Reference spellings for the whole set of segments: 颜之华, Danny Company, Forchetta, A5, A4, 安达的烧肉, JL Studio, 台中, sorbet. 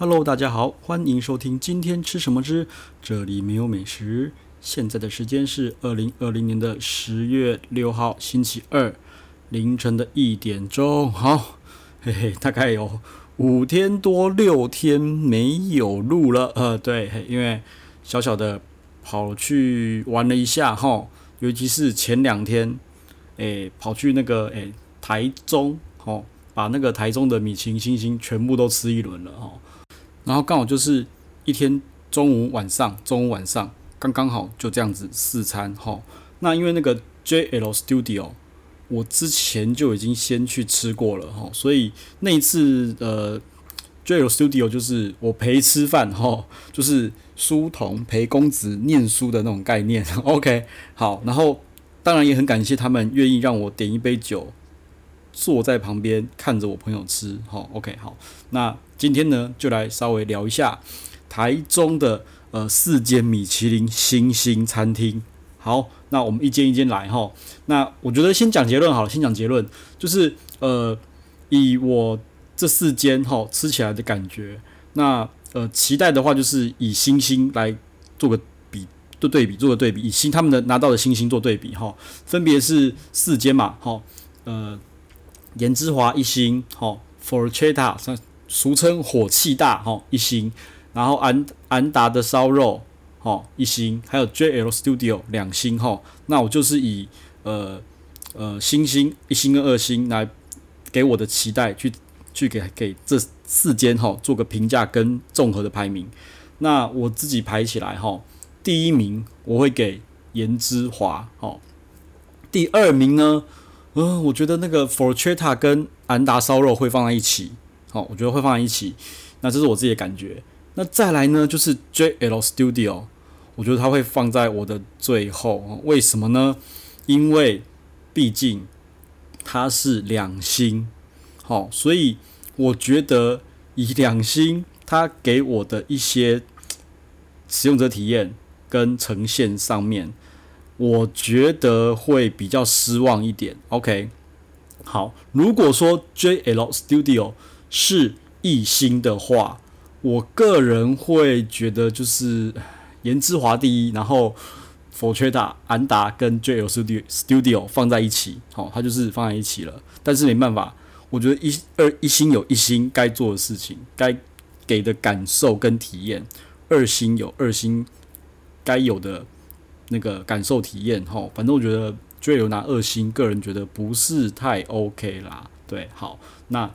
Hello， 大家好，欢迎收听今天吃什么之这里没有美食。现在的时间是2020年的10月6号星期二凌晨的1点钟。好，嘿嘿，大概有5天多6天没有录了。对，因为小小的跑去玩了一下齁，尤其是前2天，跑去那个台中齁，把那个台中的米其林星星全部都吃一轮了齁。然后刚好就是一天中午晚上刚好就这样子4餐齁。那因为那个 JL Studio 我之前就已经先去吃过了齁，所以那一次JL Studio 就是我陪吃饭齁，就是书童陪公子念书的那种概念。OK， 好，然后当然也很感谢他们愿意让我点一杯酒，坐在旁边看着我朋友吃齁。OK， 好，那今天呢，就来稍微聊一下台中的4间米其林星星餐厅。好，那我们一间一间来齁。那我觉得先讲结论好了，就是以我这4间齁吃起来的感觉，那期待的话就是以星星来做个对比，以他们的拿到的星星做对比齁，分别是4间嘛齁，颜之华1星齁 ，Forchetta 俗称火气大齁1星，然后安达的烧肉齁1星，还有 JL Studio 2星齁。那我就是以星星1星跟2星来给我的期待去给这4间齁做个评价跟综合的排名。那我自己排起来齁，第一名我会给颜之华齁，第2名呢？我觉得那个 Forchetta 跟安达烧肉会放在一起，好，我觉得会放在一起。那这是我自己的感觉。那再来呢，就是 JL Studio， 我觉得它会放在我的最后。为什么呢？因为毕竟它是2星，好，所以我觉得以2星，它给我的一些使用者体验跟呈现上面，我觉得会比较失望一点。 OK， 好，如果说 JL Studio 是1星的话，我个人会觉得就是颜之华第一，然后 Forchetta、 安达跟 JL Studio 放在一起，好，它就是放在一起了。但是没办法，我觉得1星有1星该做的事情，该给的感受跟体验，2星有2星该有的那个感受体验齁，反正我觉得JL拿2星，个人觉得不是太 OK 啦。对，好，那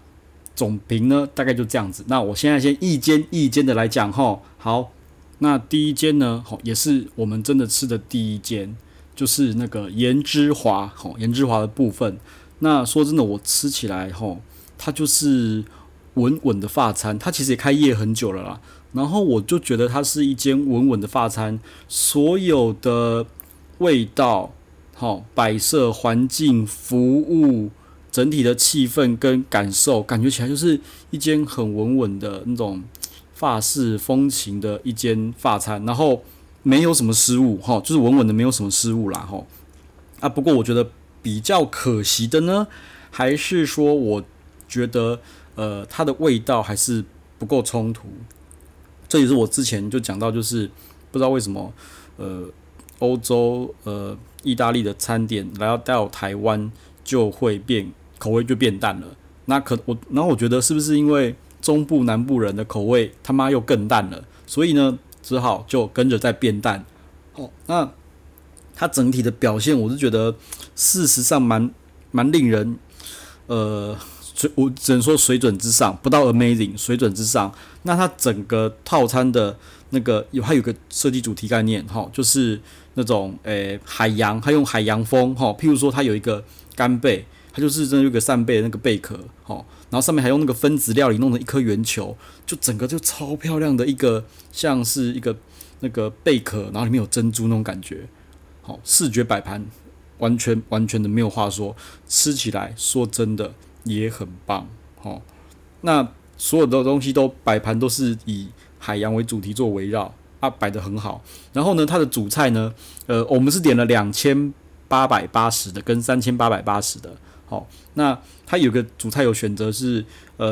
总评呢大概就这样子。那我现在先一间一间的来讲齁。好，那第一间呢齁，也是我们真的吃的第一间，就是那个颜之华齁，颜之华的部分。那说真的，我吃起来齁，它就是稳稳的法餐，它其实也开业很久了啦。然后我就觉得它是一间稳稳的法餐，所有的味道、摆设、环境、服务、整体的气氛跟感受，感觉起来就是一间很稳稳的那种法式风情的一间法餐，然后没有什么失误，就是稳稳的，没有什么失误啦。不过我觉得比较可惜的呢，还是说我觉得它的味道还是不够冲突。这也是我之前就讲到，就是不知道为什么，欧洲意大利的餐点来到台湾就会口味就变淡了。那然后我觉得是不是因为中部南部人的口味他妈又更淡了，所以呢只好就跟着再变淡。哦，那它整体的表现，我是觉得事实上蛮令人我只能说水准之上，不到 amazing， 水准之上。那它整个套餐的那个它有个设计主题概念齁，就是那种海洋，它用海洋风齁，譬如说它有一个干贝，它就是真的有一个扇贝的那个贝壳齁，然后上面还用那个分子料理弄成一颗圆球，就整个就超漂亮的一个，像是一个那个贝壳，然后里面有珍珠那种感觉齁，视觉摆盘完全的没有话说，吃起来说真的也很棒齁。那所有的东西都摆盘都是以海洋为主题做围绕，摆得很好。然后呢，它的主菜呢，我们是点了2880的跟3880的，哦，那它有个主菜有选择是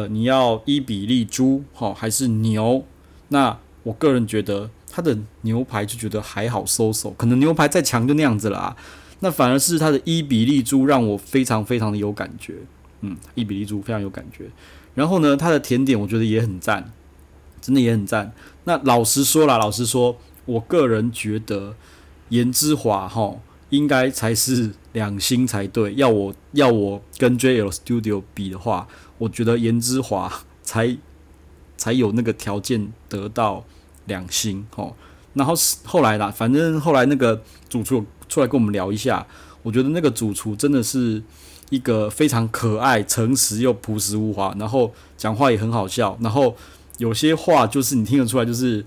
你要伊比利猪、哦、还是牛。那我个人觉得它的牛排就觉得还好收手，可能牛排再强就那样子啦。那反而是它的伊比利猪让我非常非常的有感觉，伊比利猪非常有感觉。然后呢，它的甜点我觉得也很赞，真的也很赞。那老实说，我个人觉得颜之华哈应该才是2星才对。要我跟 JL Studio 比的话，我觉得颜之华才有那个条件得到2星哈。然后后来啦，反正后来那个主厨出来跟我们聊一下，我觉得那个主厨真的是一个非常可爱、诚实又朴实无华，然后讲话也很好笑，然后有些话就是你听得出来，就是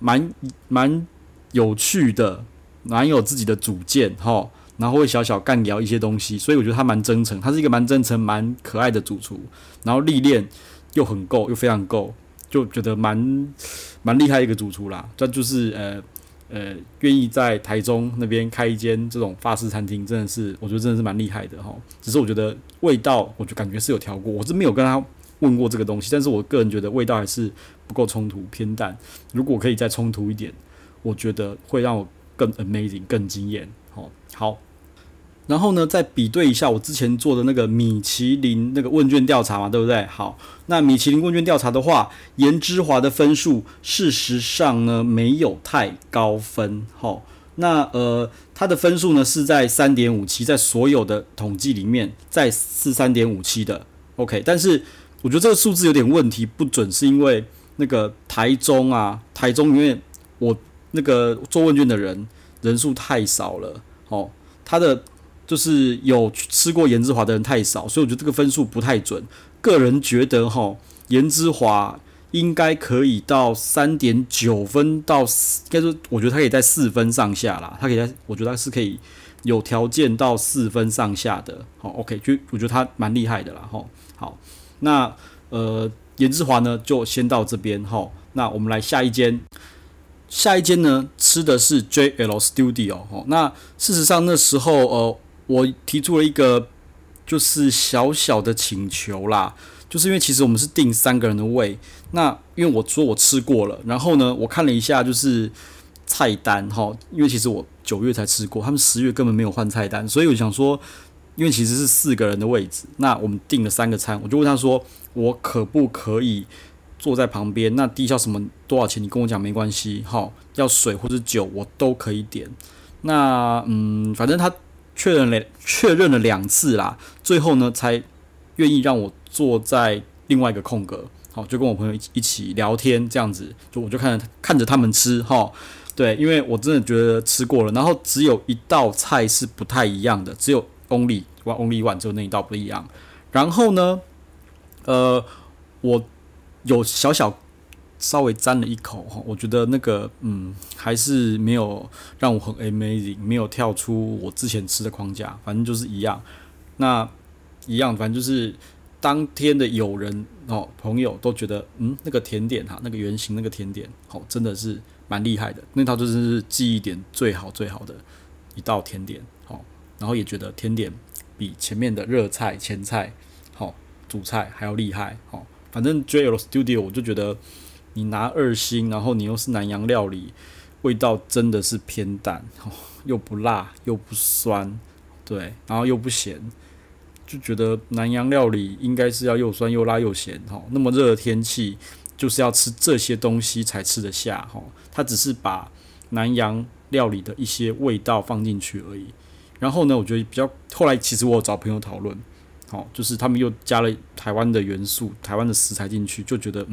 蛮有趣的，蛮有自己的主见哈，然后会小小干聊一些东西，所以我觉得他蛮真诚，他是一个蛮真诚、蛮可爱的主厨，然后历练又很够，又非常够，就觉得蛮厉害的一个主厨啦。这就是愿意在台中那边开一间这种法式餐厅，真的是我觉得真的是蛮厉害的哈。只是我觉得味道，我就感觉是有调过，我是没有跟他问过这个东西，但是我个人觉得味道还是不够冲突，偏淡。如果可以再冲突一点，我觉得会让我更 amazing， 更惊艳。好，然后呢，再比对一下我之前做的那个米其林那个问卷调查嘛，对不对？好，那米其林问卷调查的话，颜之华的分数事实上呢没有太高分，齁，那他的分数呢是在 3.57， 在所有的统计里面在是 3.57 的 ，OK， 但是我觉得这个数字有点问题，不准是因为那个台中因为我那个做问卷的人数太少了，齁，他的就是有吃过颜之华的人太少，所以我觉得这个分数不太准。个人觉得哈，颜之华应该可以到 3.9 分到，应该说我觉得他可以在4分上下啦，他可以在，我觉得他是可以有条件到4分上下的。好 ，OK， 就我觉得他蛮厉害的啦。好，那颜之华呢就先到这边哈，那我们来下一间。下一间呢吃的是 JL Studio， 那事实上那时候我提出了一个就是小小的请求啦，就是因为其实我们是订3个人的位，那因为我说我吃过了，然后呢我看了一下就是菜单齁，因为其实我9月才吃过，他们10月根本没有换菜单，所以我想说因为其实是4个人的位置，那我们订了3个餐，我就问他说我可不可以坐在旁边，那低消什么多少钱你跟我讲没关系，齁，要水或者酒我都可以点。那反正他确认了2次啦，最后呢才愿意让我坐在另外一个空格，好，就跟我朋友一起聊天这样子，就我就看着他们吃齁，对，因为我真的觉得吃过了，然后只有一道菜是不太一样的，只有 only one 只有那一道不一样。然后呢我有小稍微沾了一口，我觉得那个还是没有让我很 amazing， 没有跳出我之前吃的框架，反正就是一样。那一样，反正就是当天的友人哦朋友都觉得那个甜点哈，那个圆形那个甜点哦真的是蛮厉害的，那套就是记忆点最好的一道甜点哦，然后也觉得甜点比前面的热菜、前菜、好主菜还要厉害哦。反正 JL Studio 我就觉得你拿2星，然后你又是南洋料理，味道真的是偏淡，又不辣又不酸，对，然后又不咸，就觉得南洋料理应该是要又酸又辣又咸，那么热的天气就是要吃这些东西才吃得下，它只是把南洋料理的一些味道放进去而已。然后呢，我觉得比较后来其实我有找朋友讨论。好，就是他们又加了台湾的元素、台湾的食材进去，就觉得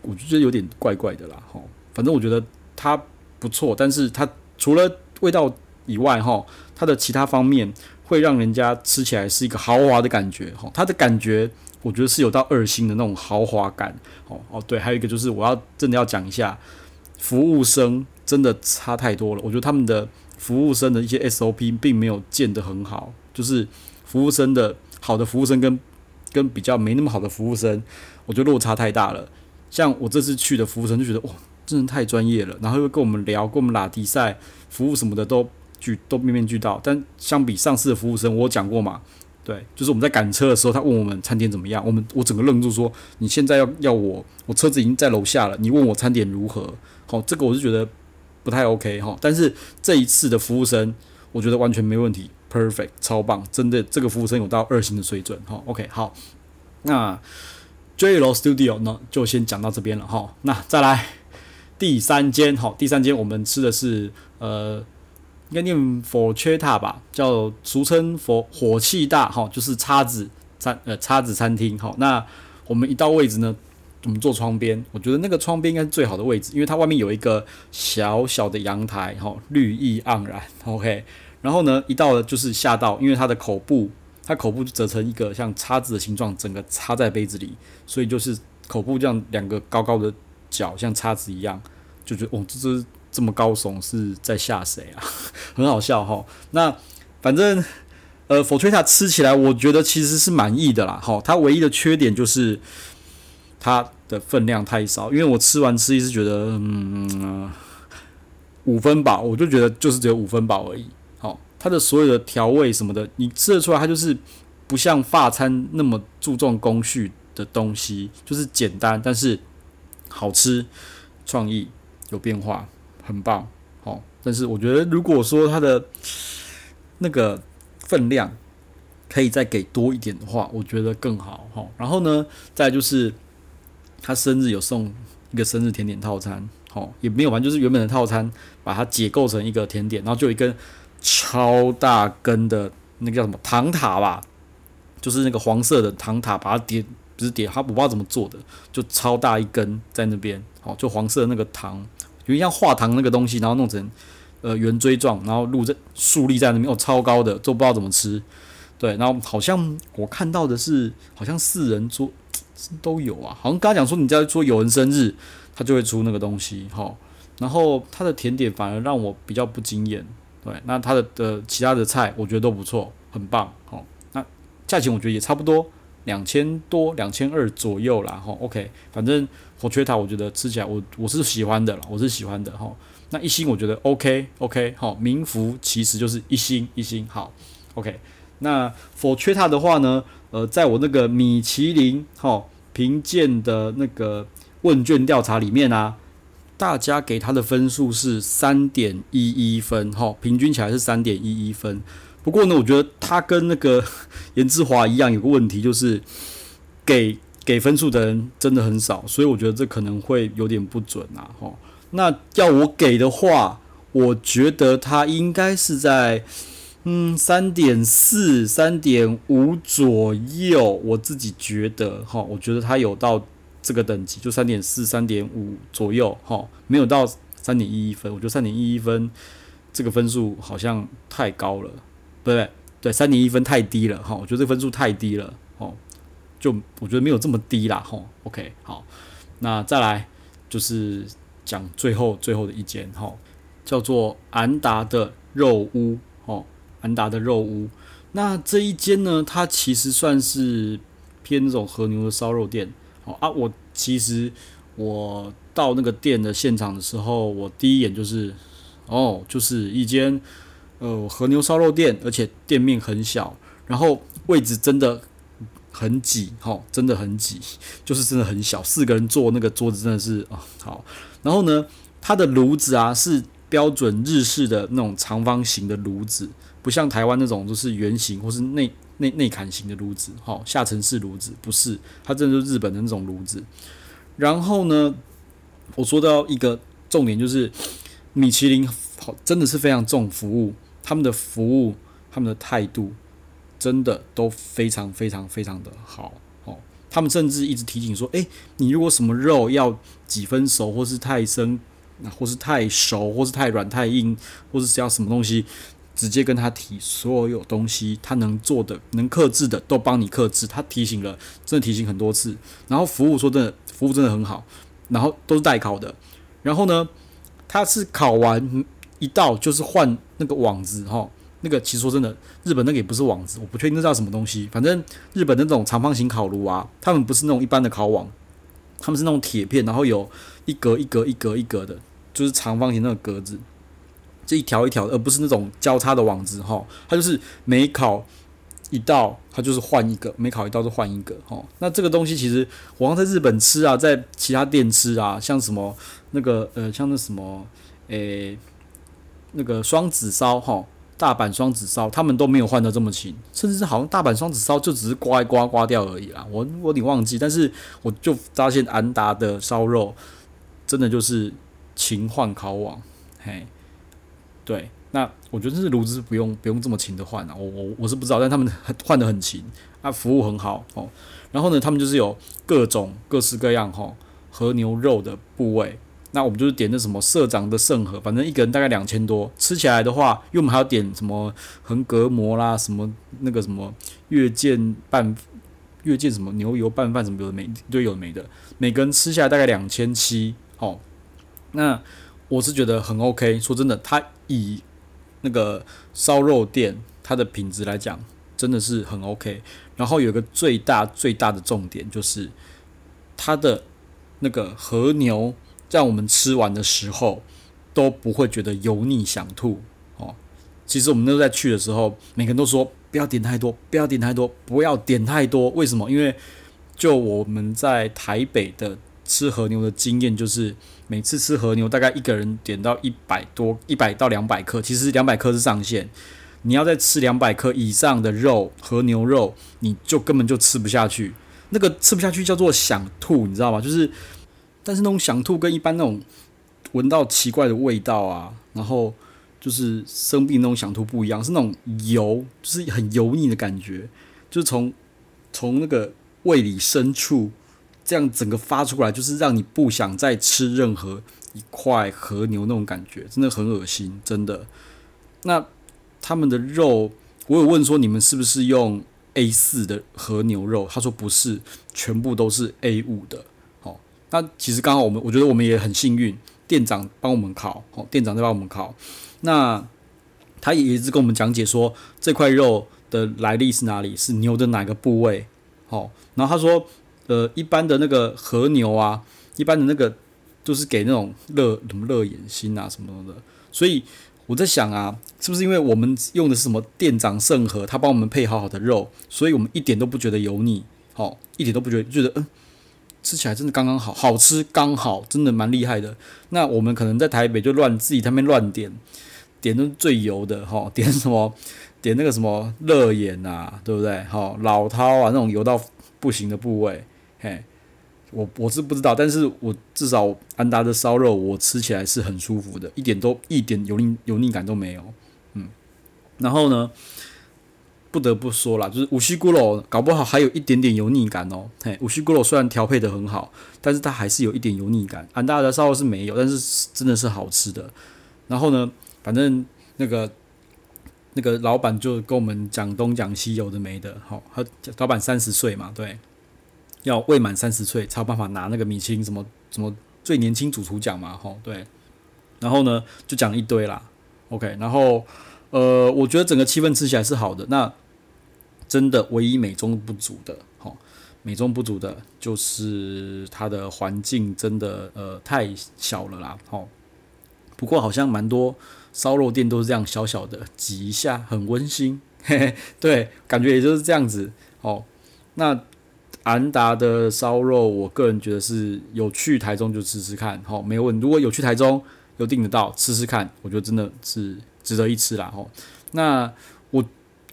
我就觉得有点怪怪的啦。哈，反正我觉得它不错，但是它除了味道以外，哈，它的其他方面会让人家吃起来是一个豪华的感觉。哈，它的感觉我觉得是有到2星的那种豪华感。哦对，还有一个就是我要真的要讲一下，服务生真的差太多了。我觉得他们的服务生的一些 SOP 并没有建得很好，就是。服务生的好的服务生跟比较没那么好的服务生，我觉得落差太大了。像我这次去的服务生就觉得哇，真的太专业了，然后又跟我们聊，跟我们拉迪赛服务什么的都都面面俱到。但相比上次的服务生，我有讲过嘛，对，就是我们在赶车的时候，他问我们餐点怎么样，我整个愣住说，你现在要我车子已经在楼下了，你问我餐点如何，好，这个我是觉得不太 OK 哈。但是这一次的服务生，我觉得完全没问题 ，perfect， 超棒，真的这个服务生有到2星的水准哈。OK， 好，那 JL Studio 呢就先讲到这边了哈。那再来第三间我们吃的是应该念 Forchetta 吧，叫俗称火气大哈，就是叉子餐厅哈。那我们一到位置呢，我们坐窗边，我觉得那个窗边应该是最好的位置，因为它外面有一个小小的阳台哈，绿意盎然。OK， 然后呢，一到了就是下到，因为它口部就折成一个像叉子的形状，整个插在杯子里，所以就是口部这样两个高高的角，像叉子一样，就觉得哦，这么高耸是在吓谁啊？很好笑哈。那反正Forchetta 吃起来，我觉得其实是满意的啦。哈，它唯一的缺点就是它的分量太少，因为我吃一是觉得5分饱，我就觉得就是只有5分饱而已。好，它的所有的调味什么的，你吃得出来，它就是不像法餐那么注重工序的东西，就是简单，但是好吃，创意有变化。很棒，好，但是我觉得如果说它的那个分量可以再给多一点的话，我觉得更好，好。然后呢，再来就是他生日有送一个生日甜点套餐，好，也没有完，就是原本的套餐把它解构成一个甜点，然后就有一根超大根的那个叫什么糖塔吧，就是那个黄色的糖塔，把它叠不是叠，它我不知道怎么做的，就超大一根在那边，好，就黄色的那个糖。有点像画糖那个东西，然后弄成圆锥状，然后竖立在那边，哦，超高的，都不知道怎么吃。对，然后好像我看到的是，好像4人桌都有啊，好像刚刚讲说你在说有人生日，他就会出那个东西，哈。然后他的甜点反而让我比较不惊艳，对，那他的其他的菜我觉得都不错，很棒，哈。那价钱我觉得也差不多。2000多，2200左右啦，哈 ，OK， 反正Forchetta我觉得吃起来我是喜欢的啦，我是喜欢的哈。那1星我觉得 OK， 好，名副其实就是1星，好 ，OK。那Forchetta的话呢，在我那个米其林哈评鉴的那个问卷调查里面啊，大家给他的分数是3.11分，哈，平均起来是3.11分。不过呢，我觉得他跟那个颜志华一样，有个问题就是给分数的人真的很少，所以我觉得这可能会有点不准啊。哈，那要我给的话，我觉得他应该是在3.4、3.5左右，我自己觉得哈，我觉得他有到这个等级，就3.4、3.5左右哈，没有到3.11分。我觉得3.11分这个分数好像太高了。对，3.1分太低了哈，我觉得这分数太低了哦，就我觉得没有这么低啦哈。OK， 好，那再来就是讲最后的一间哈，叫做安达的肉屋哦，安达的肉屋。那这一间呢，它其实算是偏那种和牛的烧肉店哦啊。我到那个店的现场的时候，我第一眼就是就是一间。和牛烧肉店，而且店面很小，然后位置真的很挤，真的很挤，就是真的很小，4个人坐那个桌子真的是好。然后呢，它的炉子啊是标准日式的那种长方形的炉子，不像台湾那种就是圆形或是内砍型的炉子，下沉式炉子不是，它真的就是日本的那种炉子。然后呢，我说到一个重点就是米其林好真的是非常重服务。他们的服务，他们的态度，真的都非常非常非常的好哦。他们甚至一直提醒说：“你如果什么肉要几分熟，或是太生，或是太熟，或是太软太硬，或是要什么东西，直接跟他提。所有东西他能做的、能克制的，都帮你克制。他提醒了，真的提醒很多次。然后服务真的很好，然后都是代烤的。然后呢，他是烤完。”一到就是换那个网子哈，那个其实说真的，日本那个也不是网子，我不确定那叫什么东西。反正日本那种长方形烤炉啊，他们不是那种一般的烤网，他们是那种铁片，然后有一格一格的，就是长方形那个格子。这一条一条的，而不是那种交叉的网子哈。它就是每考一道，它就是换一个；每考一道就换一个哈。那这个东西其实我好像在日本吃啊，在其他店吃啊，像什么那个像那什么那个双子烧哈。大阪双子烧，他们都没有换得这么勤，甚至是好像大阪双子烧就只是刮一刮刮掉而已啦。我有点忘记，但是我就发现安达的烧肉真的就是勤换烤网，嘿，对，那我觉得是炉子不用这么勤的换啊，我是不知道，但他们换得很勤啊，服务很好哦。然后呢，他们就是有各种各式各样吼和牛肉的部位。那我们就是点那什么社长的圣盒，反正一个人大概2000多，吃起来的话，因为我们还要点什么横膈膜啦，什么那个什么月见什么牛油拌饭什么有的没，对，有的没的，每个人吃下来大概2700哦。那我是觉得很 OK， 说真的，它以那个烧肉店它的品质来讲，真的是很 OK。然后有一个最大的重点就是它的那个和牛。在我们吃完的时候都不会觉得油腻想吐哦。其实我们那时候在去的时候，每个人都说不要点太多。为什么？因为就我们在台北的吃和牛的经验，就是每次吃和牛大概一个人点到100到200克，其实200克是上限。你要再吃200克以上的肉，和牛肉，你就根本就吃不下去。那个吃不下去叫做想吐，你知道吗？就是。但是那种想吐跟一般那种闻到奇怪的味道啊，然后就是生病那种想吐不一样，是那种油，就是很油腻的感觉，就是从那个胃里深处这样整个发出来，就是让你不想再吃任何一块和牛那种感觉，真的很恶心，真的。那他们的肉，我有问说你们是不是用 A4 的和牛肉，他说不是，全部都是 A5 的。那其实刚好我觉得我们也很幸运，店长帮我们烤，店长在帮我们烤。那他也一直跟我们讲解说这块肉的来历是哪里，是牛的哪个部位。好，然后他说，一般的那个和牛啊，一般的那个就是给那种什么热眼心啊什么的。所以我在想啊，是不是因为我们用的是什么店长圣盒，他帮我们配好好的肉，所以我们一点都不觉得油腻，好，一点都不觉得吃起来真的刚刚好，好吃刚好，真的蛮厉害的。那我们可能在台北就自己在那边乱点都是最油的哈，点什么点那个什么热眼啊，对不对？哈，老饕啊那种油到不行的部位，嘿，我是不知道，但是我至少安达的烧肉我吃起来是很舒服的，一点油腻感都没有，嗯。然后呢，不得不说啦，就是五西咕噜搞不好还有一点点油腻感哦。嘿，五西咕噜虽然调配的很好，但是它还是有一点油腻感。安达的烧肉是没有，但是真的是好吃的。然后呢，反正那个老板就跟我们讲东讲西，有的没的。好，他老板30岁嘛，对，要未满30岁才有办法拿那个米其林什么最年轻主厨奖嘛，吼，对。然后呢，就讲一堆啦。OK， 然后。我觉得整个气氛吃起来是好的。那真的唯一美中不足的就是它的环境真的太小了啦。不过好像蛮多烧肉店都是这样小小的挤一下，很温馨。嘿嘿，对，感觉也就是这样子。那安达的烧肉，我个人觉得是有去台中就吃吃看，没有问。如果有去台中有订得到吃吃看，我觉得真的是。值得一吃啦吼，那我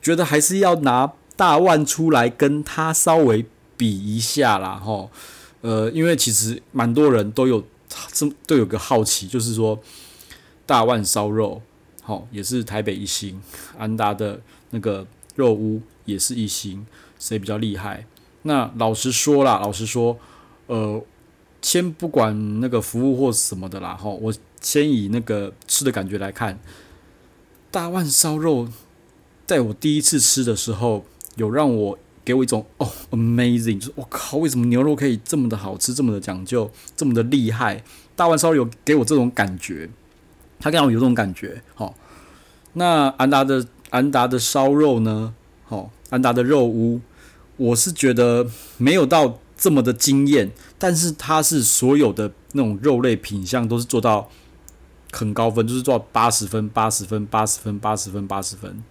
觉得还是要拿大腕出来跟他稍微比一下啦吼，因为其实蛮多人都有个好奇，就是说大腕烧肉，吼也是台北一星，安达的那个肉屋也是一星，谁比较厉害？那老实说，先不管那个服务或什么的啦吼，我先以那个吃的感觉来看。大腕烧肉，在我第一次吃的时候，有给我一种amazing， 就是我靠，为什么牛肉可以这么的好吃，这么的讲究，这么的厉害？大腕烧肉有给我这种感觉，它让我有这种感觉。好，那安达的烧肉呢？好，安达的肉屋，我是觉得没有到这么的惊艳，但是它是所有的那种肉类品项都是做到。很高分，就是做80分。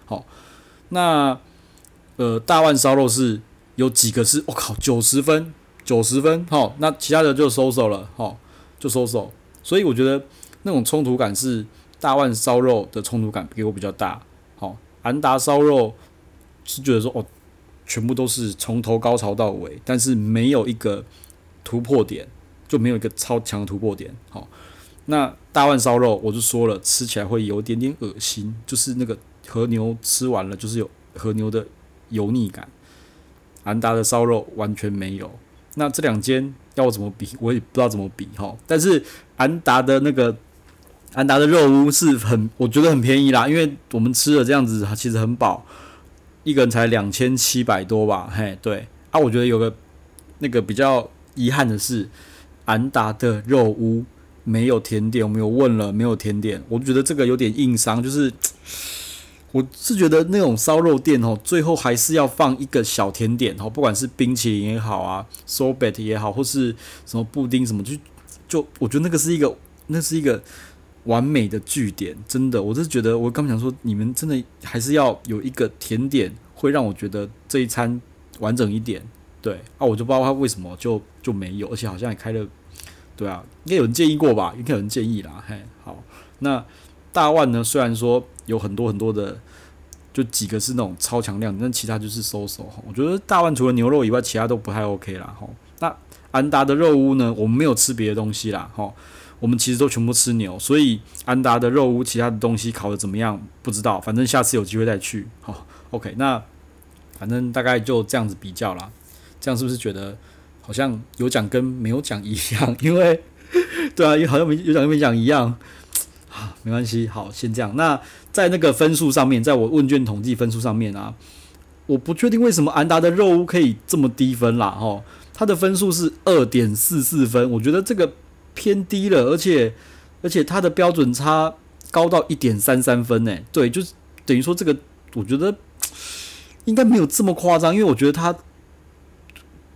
好，那大腕烧肉是有几个是90分，好，那其他的就收手了，好，就收手。所以我觉得那种冲突感是大腕烧肉的冲突感给我比较大。好，安达烧肉是觉得说哦，全部都是从头高潮到尾，但是没有一个突破点，就没有一个超强的突破点。好，那大腕烧肉我就说了，吃起来会有点点恶心，就是那个和牛吃完了，就是有和牛的油腻感。安达的烧肉完全没有。那这两间要我怎么比，我也不知道怎么比哈。但是安达的肉屋是很，我觉得很便宜啦，因为我们吃了这样子其实很饱，一个人才2700多吧，嘿，对啊。我觉得有个那个比较遗憾的是，安达的肉屋没有甜点，我们有问了，没有甜点，我觉得这个有点硬伤，就是我是觉得那种烧肉店哦，最后还是要放一个小甜点哦，不管是冰淇淋也好啊 ，sorbet 也好，或是什么布丁什么，就我觉得那是一个完美的据点，真的，我是觉得我刚想说，你们真的还是要有一个甜点，会让我觉得这一餐完整一点。对啊，我就不知道他为什么就没有，而且好像也开了，对啊，应该有人建议过吧？应该有人建议啦，嘿，好，那大腕呢？虽然说有很多很多的，就几个是那种超强量，但其他就是收手。我觉得大腕除了牛肉以外，其他都不太 OK 啦。那安达的肉屋呢？我们没有吃别的东西啦，我们其实都全部吃牛，所以安达的肉屋其他的东西烤得怎么样不知道，反正下次有机会再去。OK， 那反正大概就这样子比较啦。这样是不是觉得好像有讲跟没有讲一样？因为对啊，好像有讲跟没讲一样。没关系，好，先这样。那在那个分数上面，在我问卷统计分数上面啊，我不确定为什么安达的肉屋可以这么低分啦，吼，它的分数是 2.44 分，我觉得这个偏低了，而且它的标准差高到 1.33 分欸，对，就是等于说这个我觉得应该没有这么夸张，因为我觉得它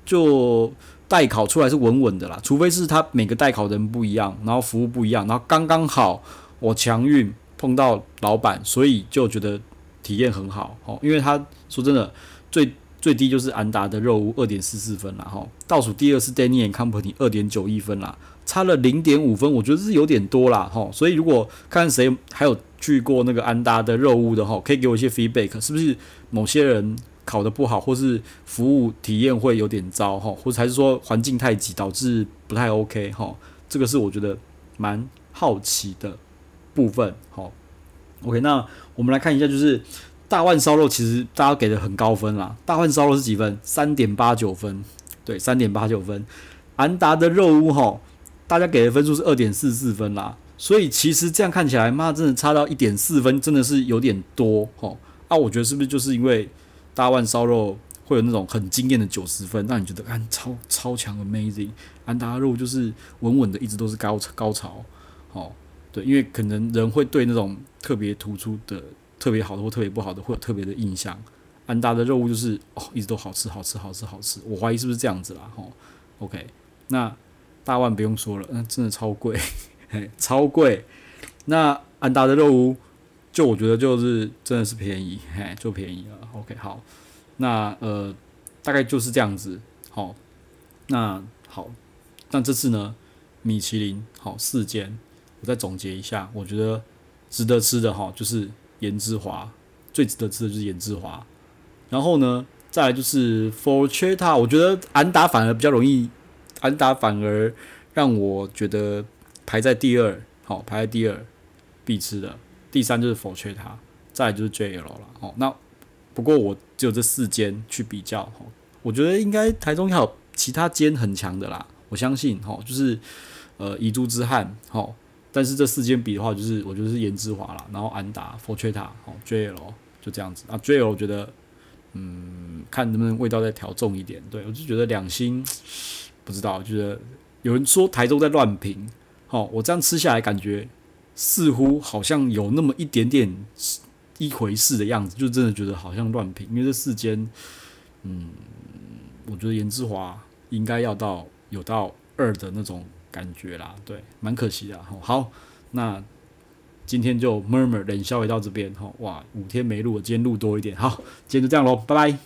就代考出来是稳稳的啦，除非是他每个代考人不一样，然后服务不一样，然后刚刚好我强运碰到老板，所以就觉得体验很好哦。因为他说真的，最低就是安达的肉屋 2.44 分啦，吼，倒数第二是 Danny Company 2.91 分啦，差了 0.5 分，我觉得是有点多啦，吼。所以如果看谁还有去过那个安达的肉屋的吼，可以给我一些 feedback， 是不是某些人考得不好，或是服务体验会有点糟，或者还是说环境太挤导致不太 OK， 这个是我觉得蛮好奇的部分。OK， 那我们来看一下，就是大腕烧肉其实大家给的很高分啦，大腕烧肉是几分？ 3.89 分，对， 3.89 分。安达的肉屋大家给的分数是 2.44 分啦，所以其实这样看起来妈真的差到 1.4 分，真的是有点多啊。我觉得是不是就是因为大腕烧肉会有那种很惊艳的90分，让你觉得看超强 amazing， 安达肉就是稳稳的一直都是高潮，哦，对，因为可能人会对那种特别突出的、特别好的或特别不好的会有特别的印象。安达的肉物就是哦，一直都好吃，我怀疑是不是这样子啦，哦 ，OK， 那大腕不用说了，那真的超贵，超贵。那安达的肉物，就我觉得就是真的是便宜，嘿，就便宜了。OK， 好，那大概就是这样子。好，那好，那这次呢，米其林好4间，我再总结一下，我觉得值得吃的哈，就是盐之华，最值得吃的就是盐之华。然后呢，再来就是 Forchetta， 我觉得安达反而比较容易，安达反而让我觉得排在第二，好，排在第二必吃的。第三就是 Forchetta， 再来就是 JL 啦。哦，那不过我只有这4间去比较，哦，我觉得应该台中还有其他间很强的啦，我相信，哦，就是遗珠之憾，哦，但是这4间比的话，就是我觉得是颜之华啦，然后安达、Forchetta，哦，JL 就这样子啊。JL 我觉得，看能不能味道再调重一点。对，我就觉得2星不知道，觉得有人说台中在乱评，哦，我这样吃下来感觉，似乎好像有那么一点点一回事的样子，就真的觉得好像乱评，因为这4间，我觉得颜之华应该要有到2的那种感觉啦，对，蛮可惜的。好，那今天就 murmur 冷笑回到这边，哇，5天没录，我今天录多一点，好，今天就这样咯，拜拜。